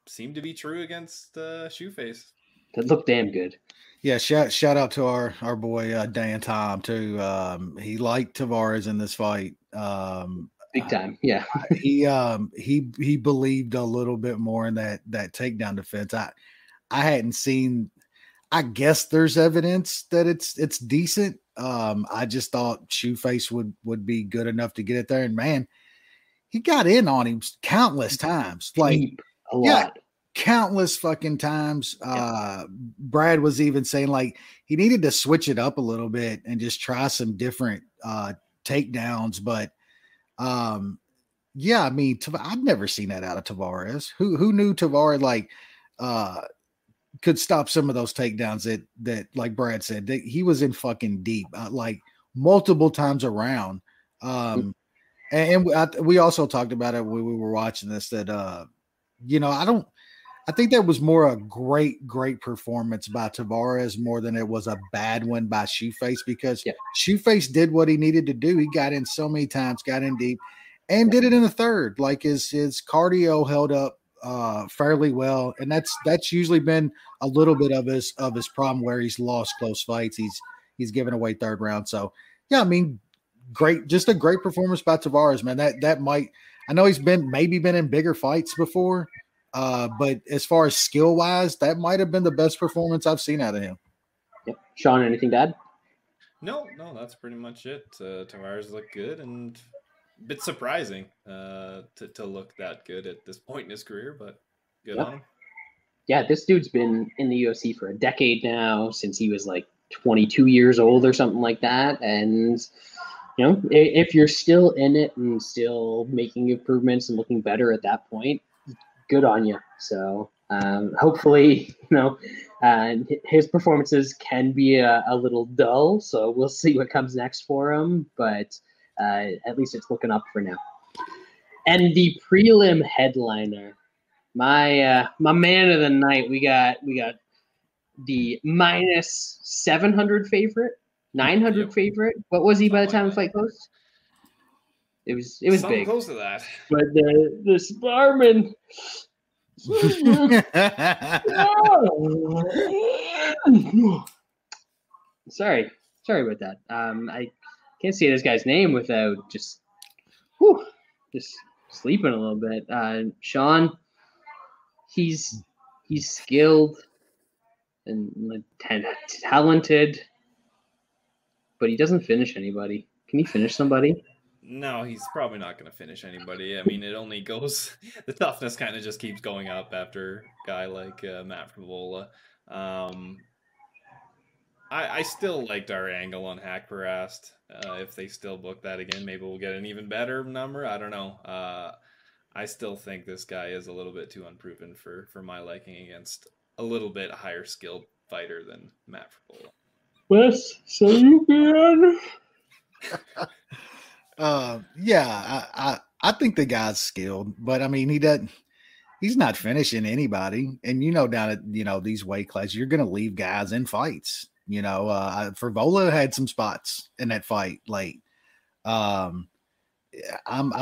seemed to be true against Shoeface. That looked damn good. Yeah, shout out to our boy Dan Tom too. He liked Tavares in this fight. Big time, yeah. He believed a little bit more in that takedown defense. I hadn't seen. I guess there's evidence that it's decent. I just thought Shoeface would be good enough to get it there. And man, he got in on him countless times. Like, a lot. countless fucking times. Brad was even saying like he needed to switch it up a little bit and just try some different takedowns. But yeah, I mean, I've never seen that out of Tavares. Who knew Tavares like could stop some of those takedowns that like Brad said, that he was in fucking deep, like multiple times around. And we also talked about it when we were watching this, that, you know, I think that was more a great performance by Tavares more than it was a bad one by Shoeface, because Shoeface did what he needed to do. He got in so many times, got in deep, and did it in the third. Like his cardio held up fairly well, and that's usually been a little bit of his problem where he's lost close fights. He's given away third round. So yeah, I mean, just a great performance by Tavares, man. That might. I know he's been in bigger fights before, but as far as skill wise, that might have been the best performance I've seen out of him. Yep. Sean, anything to add? No, that's pretty much it. Tavares looked good and a bit surprising to look that good at this point in his career, but good on him. Yeah, this dude's been in the UFC for a decade now, since he was like 22 years old or something like that, and. You know, if you're still in it and still making improvements and looking better at that point, good on you. So hopefully, you know, his performances can be a little dull. So we'll see what comes next for him. But at least it's looking up for now. And the prelim headliner, my man of the night, we got the minus 700 favorite. 900 favorite. What was he by the time the fight closed? It was something big. Close to that. But the Starman. Sorry about that. I can't say this guy's name without just sleeping a little bit. Sean, he's skilled and talented. But he doesn't finish anybody. Can he finish somebody? No, he's probably not going to finish anybody. I mean, it only goes – the toughness kind of just keeps going up after a guy like Matt Favola. I still liked our angle on Hack Parast. If they still book that again, maybe we'll get an even better number. I don't know. I still think this guy is a little bit too unproven for my liking against a little bit higher skilled fighter than Matt Favola. Wes, so you can. I think the guy's skilled, but I mean he's not finishing anybody. And you know, down at these weight classes, you're gonna leave guys in fights. You know, Favola had some spots in that fight late. I'm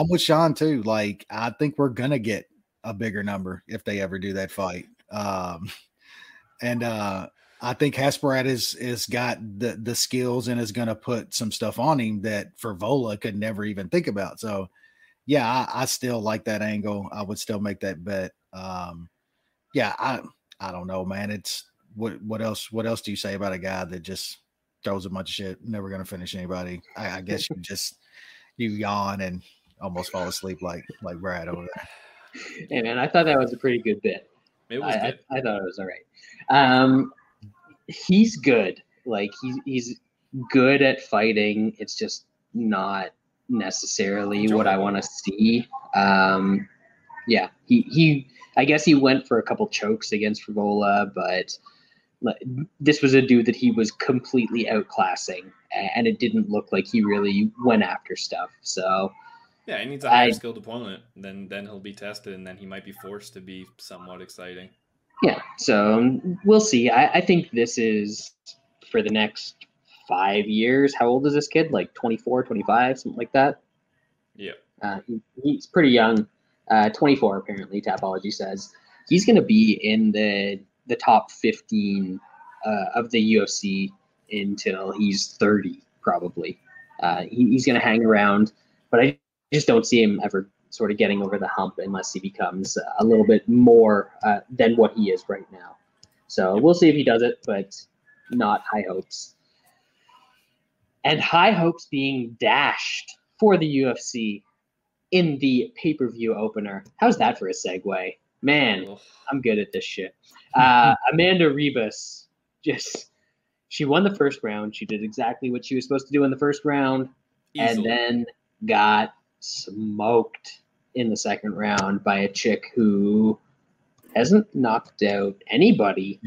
with Sean too. Like, I think we're gonna get a bigger number if they ever do that fight. I think Hasperat has got the skills and is going to put some stuff on him that Favola could never even think about. So, yeah, I still like that angle. I would still make that bet. I don't know, man. It's what else do you say about a guy that just throws a bunch of shit, never going to finish anybody? I guess you just yawn and almost fall asleep like Brad over there. Hey man, I thought that was a pretty good bit. It was good. I thought it was all right. He's good. Like he's good at fighting. It's just not necessarily what I want to see. He I guess he went for a couple chokes against Favola, but this was a dude that he was completely outclassing, and it didn't look like he really went after stuff. So yeah, he needs a higher skilled opponent. Then he'll be tested, and then he might be forced to be somewhat exciting. Yeah, so we'll see. I think this is for the next 5 years. How old is this kid? Like 24, 25, something like that? Yeah. He's pretty young, 24 apparently, Tapology says. He's going to be in the top 15 of the UFC until he's 30 probably. He's going to hang around, but I just don't see him ever sort of getting over the hump unless he becomes a little bit more than what he is right now. So we'll see if he does it, but not high hopes. And high hopes being dashed for the UFC in the pay-per-view opener. How's that for a segue? Man, oof. I'm good at this shit. Amanda Ribas, she won the first round. She did exactly what she was supposed to do in the first round, easily, and then got smoked in the second round by a chick who hasn't knocked out anybody.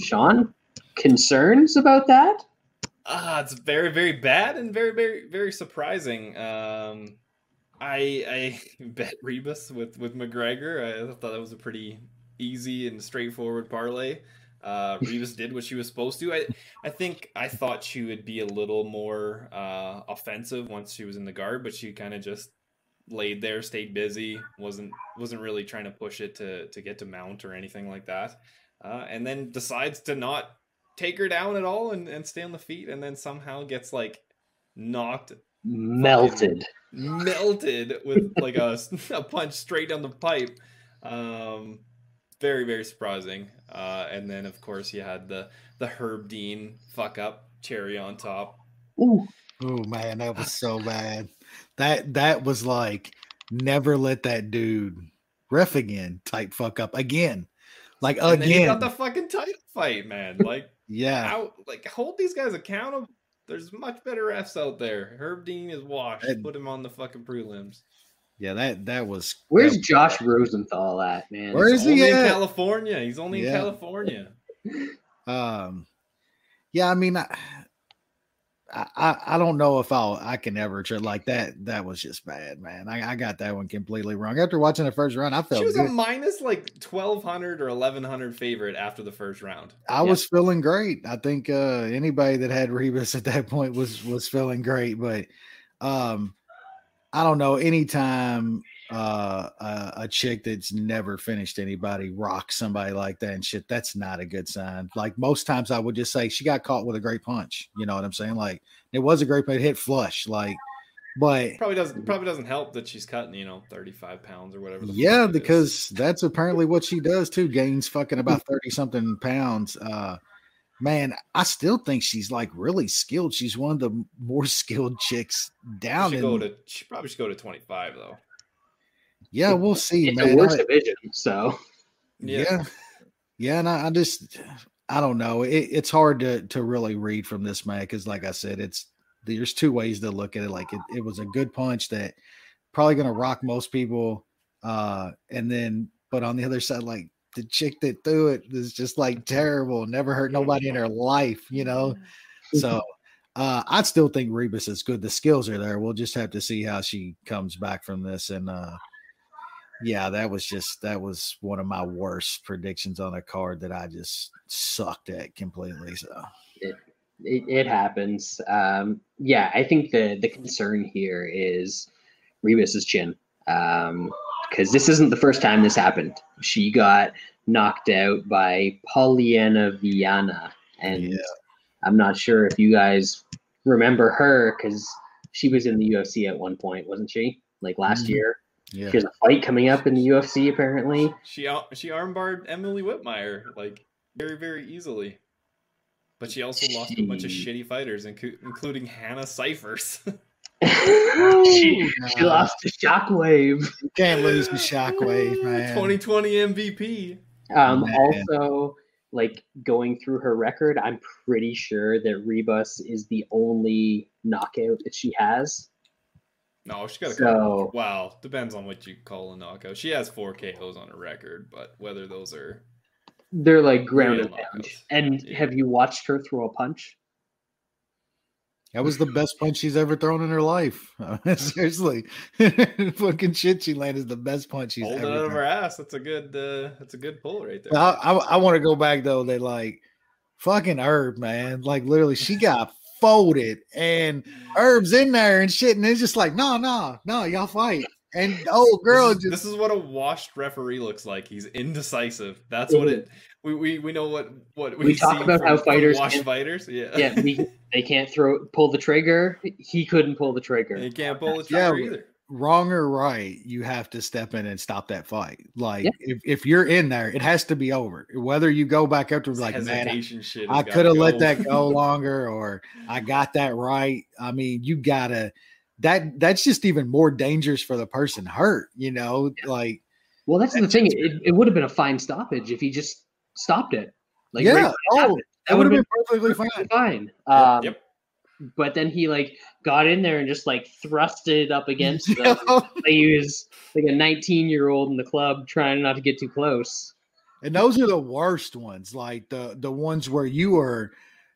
Sean, concerns about that? It's very, very bad and very, very, very surprising. I bet Ribas with McGregor. I thought that was a pretty easy and straightforward parlay. Ribas did what she was supposed to. I thought she would be a little more offensive once she was in the guard, but she kind of just laid there, stayed busy, wasn't really trying to push it to get to mount or anything like that, and then decides to not take her down at all and stay on the feet, and then somehow gets like knocked, melted with like a punch straight down the pipe. Very, very surprising. And then of course you had the Herb Dean fuck up cherry on top. Oh man, that was so bad. That was like, never let that dude ref again type fuck up again. Like, and again, then he got the fucking title fight, man. Like, yeah, hold these guys accountable. There's much better refs out there. Herb Dean is washed. Put him on the fucking prelims. Yeah, that was. Where's Josh Rosenthal at, man? Where is he at? California. He's only in California. Yeah, I mean, I don't know if I can ever try like that. That was just bad, man. I got that one completely wrong. After watching the first round, I felt she was good. A minus like 1,200 or 1,100 favorite after the first round. I was feeling great. I think anybody that had Ribas at that point was feeling great. But I don't know. Anytime a chick that's never finished anybody rocks somebody like that and shit, that's not a good sign. Like, most times I would just say she got caught with a great punch. You know what I'm saying? Like, it was a great punch, hit flush. Like, but probably doesn't help that she's cutting, 35 pounds or whatever. Yeah, because that's apparently what she does too. Gains fucking about 30 something pounds. Man, I still think she's like really skilled. She's one of the more skilled chicks down. She probably should go to 25 though. Yeah, we'll see. It's a worse division, so yeah. And I don't know. It's hard to really read from this match because, like I said, there's two ways to look at it. Like it was a good punch that probably gonna rock most people, and then but on the other side, like, the chick that threw it is just like terrible, never hurt nobody in her life, so I still think Ribas is good. The skills are there. We'll just have to see how she comes back from this. And yeah, that was one of my worst predictions on a card that I just sucked at completely. So it happens. I think the concern here is Ribas's chin. Because this isn't the first time this happened. She got knocked out by Polyana Viana. And I'm not sure if you guys remember her, because she was in the UFC at one point, wasn't she? Like last year. Yeah. She has a fight coming up in the UFC, apparently. She armbarred Emily Whitmire, like, very, very easily. But she also lost a bunch of shitty fighters, including Hannah Cyphers. She lost the Shockwave. You can't lose the Shockwave, man. 2020 MVP. Also, like, going through her record, I'm pretty sure that Ribas is the only knockout that she has. No, she got a couple. Wow, depends on what you call a knockout. She has 4 KOs on her record, but whether those are, they're like ground and pound. And have you watched her throw a punch? That was the best punch she's ever thrown in her life. Seriously, fucking shit she landed the best punch she's ever. Pulled out of her ass. That's a good pull right there. I want to go back though. They like fucking Herb, man. Like, literally, she got folded and Herb's in there and shit, and it's just like no, y'all fight. And girl, this is what a washed referee looks like. He's indecisive. That's what it. We know what we talk about how fighters washed fighters. Yeah, yeah. They can't pull the trigger. He couldn't pull the trigger. He can't pull the trigger either. Wrong or right, you have to step in and stop that fight. Like if you're in there, it has to be over. Whether you go back up to like, man, I could have let that go longer, or I got that right. I mean, you gotta. That's just even more dangerous for the person hurt, like Well, that's the thing. It would have been a fine stoppage if he just stopped it. Like, yeah, right, that would have been perfectly fine. Yep. But then he got in there and just thrust it up against them. He was a 19-year-old in the club trying not to get too close. And those are the worst ones, the ones where you are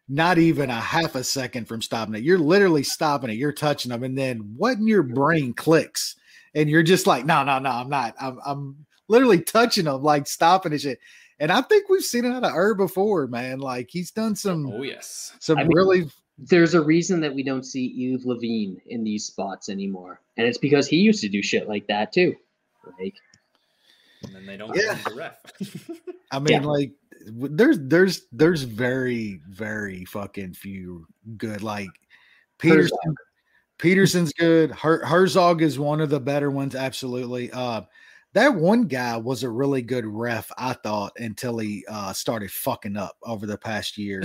not even a half a second from stopping it. You're literally stopping it. You're touching them, and then what in your brain clicks, and you're just like, no, I'm not. I'm literally touching them, stopping and shit. And I think we've seen it out of Herb before, man. He's done some. Oh yes, really. There's a reason that we don't see Eve Levine in these spots anymore, and it's because he used to do shit like that too. And then they don't get the ref. I mean, there's very, very fucking few good. Peterson's good. Herzog is one of the better ones, absolutely. That one guy was a really good ref, I thought, until he started fucking up over the past year.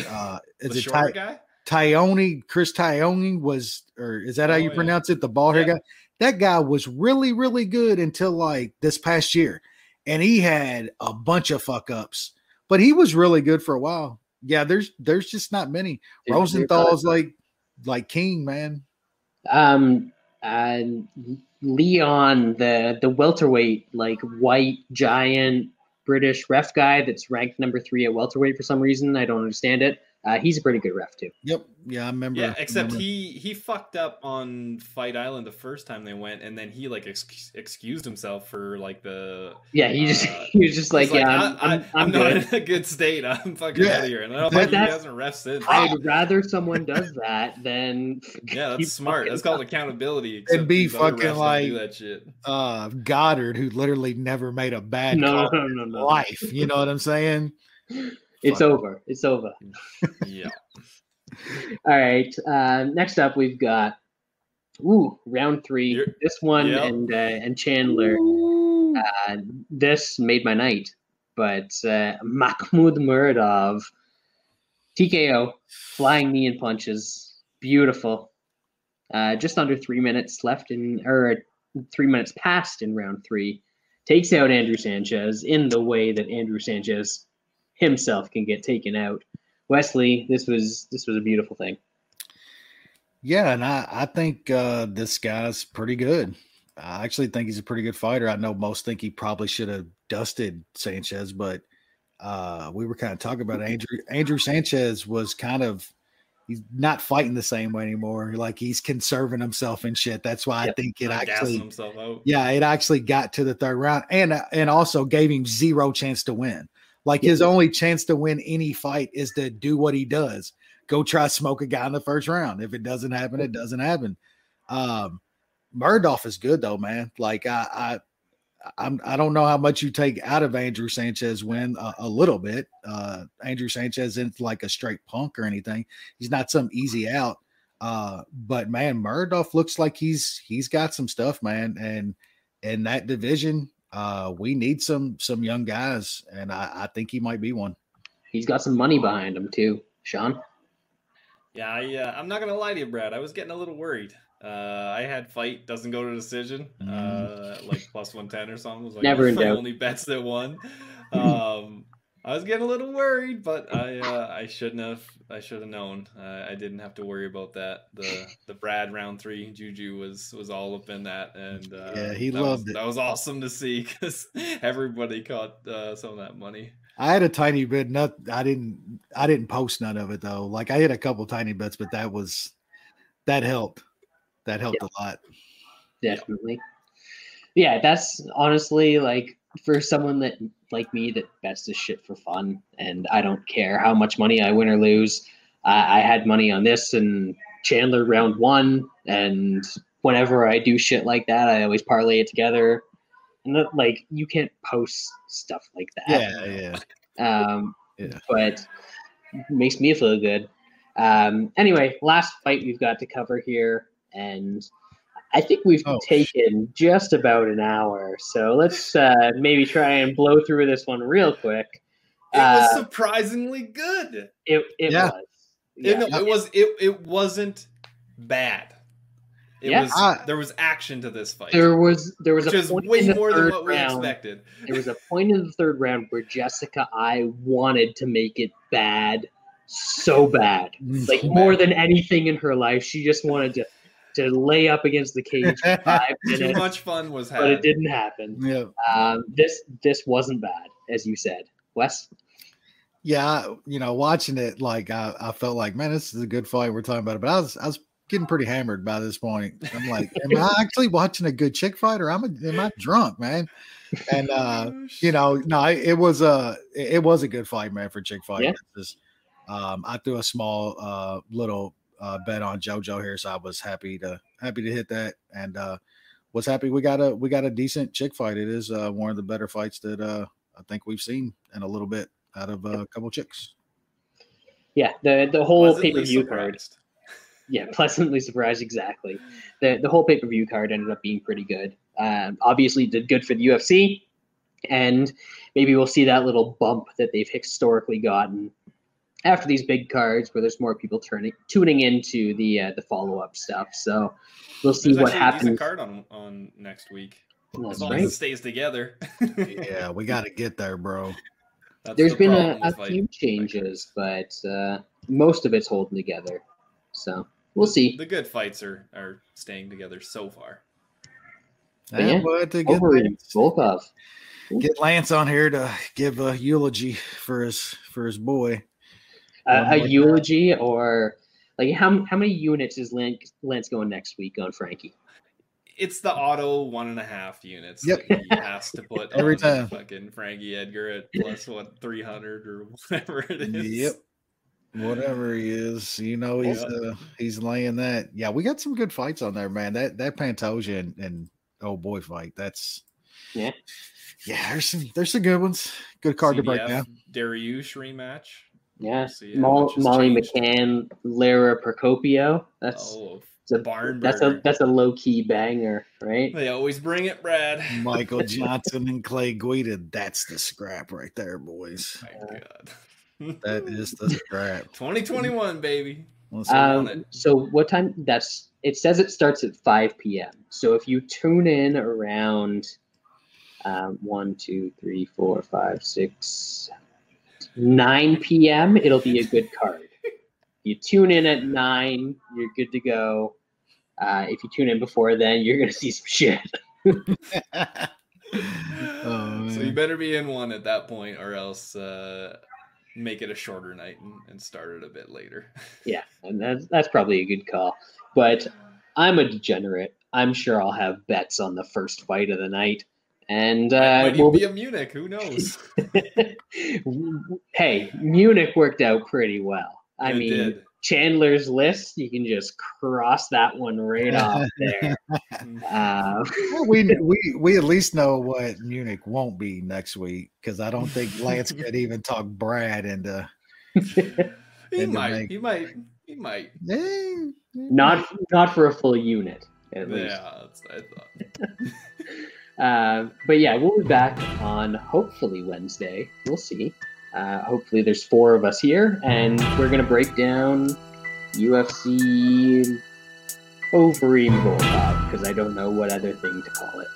The short guy? Tyone, Chris Tyone was, or is that how you pronounce it? The bald hair guy? That guy was really, really good until this past year. And he had a bunch of fuck ups, but he was really good for a while. Yeah, there's just not many. Rosenthal's like king, man. Leon, the welterweight, white giant British ref guy that's ranked number 3 at welterweight for some reason. I don't understand it. He's a pretty good ref too. Yep. Yeah, I remember. Yeah, except he fucked up on Fight Island the first time they went, and then he excused himself for the. Yeah, I'm not in a good state. I'm fucking out of here, and I don't think he hasn't refed since. I'd rather someone does that than. Yeah, that's smart. That's called accountability. It'd be fucking that shit. Goddard, who literally never made a bad call in life. You know what I'm saying? It's over. It's over. Yeah. All right. Next up, we've got round 3. This one and Chandler. This made my night. But Mahmoud Muradov, TKO, flying knee and punches, beautiful. Just under 3 minutes left 3 minutes past in round 3, takes out Andrew Sanchez in the way that Andrew Sanchez himself can get taken out. Wesley, this was a beautiful thing. Yeah, and I think this guy's pretty good. I actually think he's a pretty good fighter. I know most think he probably should have dusted Sanchez, but we were kind of talking about Andrew Sanchez was he's not fighting the same way anymore. He's conserving himself and shit. That's why I think it actually got to the third round and also gave him zero chance to win. His only chance to win any fight is to do what he does. Go try smoke a guy in the first round. If it doesn't happen, it doesn't happen. Muradov is good though, man. I don't know how much you take out of Andrew Sanchez win a little bit. Andrew Sanchez isn't a straight punk or anything. He's not some easy out. But man, Muradov looks like he's got some stuff, man. And in that division, we need some young guys, and I think he might be one. He's got some money behind him too, Sean. Yeah, I'm not gonna lie to you, Brad. I was getting a little worried. I had fight doesn't go to decision, +110 or something. It was never in doubt. Only bets that won. I was getting a little worried, but I shouldn't have. I should have known. I didn't have to worry about that. The Brad round 3 juju was all up in that, and he loved it. That was awesome to see because everybody caught some of that money. I had a tiny bit. I didn't post none of it though. I had a couple tiny bets, but that helped. That helped a lot. Definitely. Yeah, that's honestly for someone that like me that bets this shit for fun and I don't care how much money I win or lose. I had money on this and Chandler round 1, and whenever I do shit like that, I always parlay it together. And you can't post stuff like that. Yeah. But it makes me feel good. Anyway, last fight we've got to cover here, and I think we've taken just about an hour, so let's maybe try and blow through this one real quick. It was surprisingly good. It was. Yeah. It wasn't bad. There was action to this fight. There was which a point way in the more third than what round, we expected. There was a point in the third round where Jessica I wanted to make it bad, so bad, like more than anything in her life. She just wanted to lay up against the cage for 5 minutes. Too much fun was had. But it didn't happen. Yeah. This wasn't bad, as you said, Wes. Yeah, you know, watching it, like I felt like, man, this is a good fight we're talking about. But I was getting pretty hammered by this point. I'm like, am I actually watching a good chick fight, or am I drunk, man? And you know, no, it was a good fight, man, for chick fight. Yeah. Just, I threw a small little bet on JoJo here, so I was happy to hit that, and was happy we got a decent chick fight. It is one of the better fights that I think we've seen in a little bit out of a couple chicks. Yeah, the whole pay-per-view card. Yeah, pleasantly surprised, exactly. The whole pay-per-view card ended up being pretty good. Obviously did good for the UFC, and maybe we'll see that little bump that they've historically gotten after these big cards where there's more people tuning into the follow-up stuff. So we'll see what happens. There's a card on next week. As long as it stays together. Yeah, we got to get there, bro. There's been a few changes, but most of it's holding together. So we'll see. The good fights are staying together so far. Yeah, get Lance on here to give a eulogy for his boy. A eulogy, or like how many units is Lance going next week on Frankie? It's the auto 1.5 units. Yep. That he has to put every time. Fucking Frankie Edgar at plus 300 or whatever it is. Yep. Whatever he is, you know, he's laying that. Yeah, we got some good fights on there, man. That Pantoja and old boy fight. That's yeah. There's some good ones. Good card CDF, to break down. Dariush rematch. Yeah, Molly McCann, Lara Procopio. That's a low key banger, right? They always bring it, Brad. Michael Johnson and Clay Guida. That's the scrap right there, boys. My God. That is the scrap. 2021, baby. So what time? It says it starts at 5 p.m. So if you tune in around 1, 2, 3, 4, 5, 6, 9 p.m., it'll be a good card. You tune in at 9, you're good to go. If you tune in before then, you're going to see some shit. So you better be in one at that point, or else... make it a shorter night and start it a bit later. Yeah, and that's probably a good call. But I'm a degenerate. I'm sure I'll have bets on the first fight of the night. And might we'll be in Munich. Who knows? Hey, Munich worked out pretty well. I mean, Chandler's list, you can just cross that one right off there. We at least know what Munich won't be next week, because I don't think Lance could even talk Brad into. He might. Not for a full unit, at least. Yeah, that's what I thought. But yeah, we'll be back on hopefully Wednesday. We'll see. Hopefully there's 4 of us here, and we're going to break down UFC Overeem Volkov, because I don't know what other thing to call it.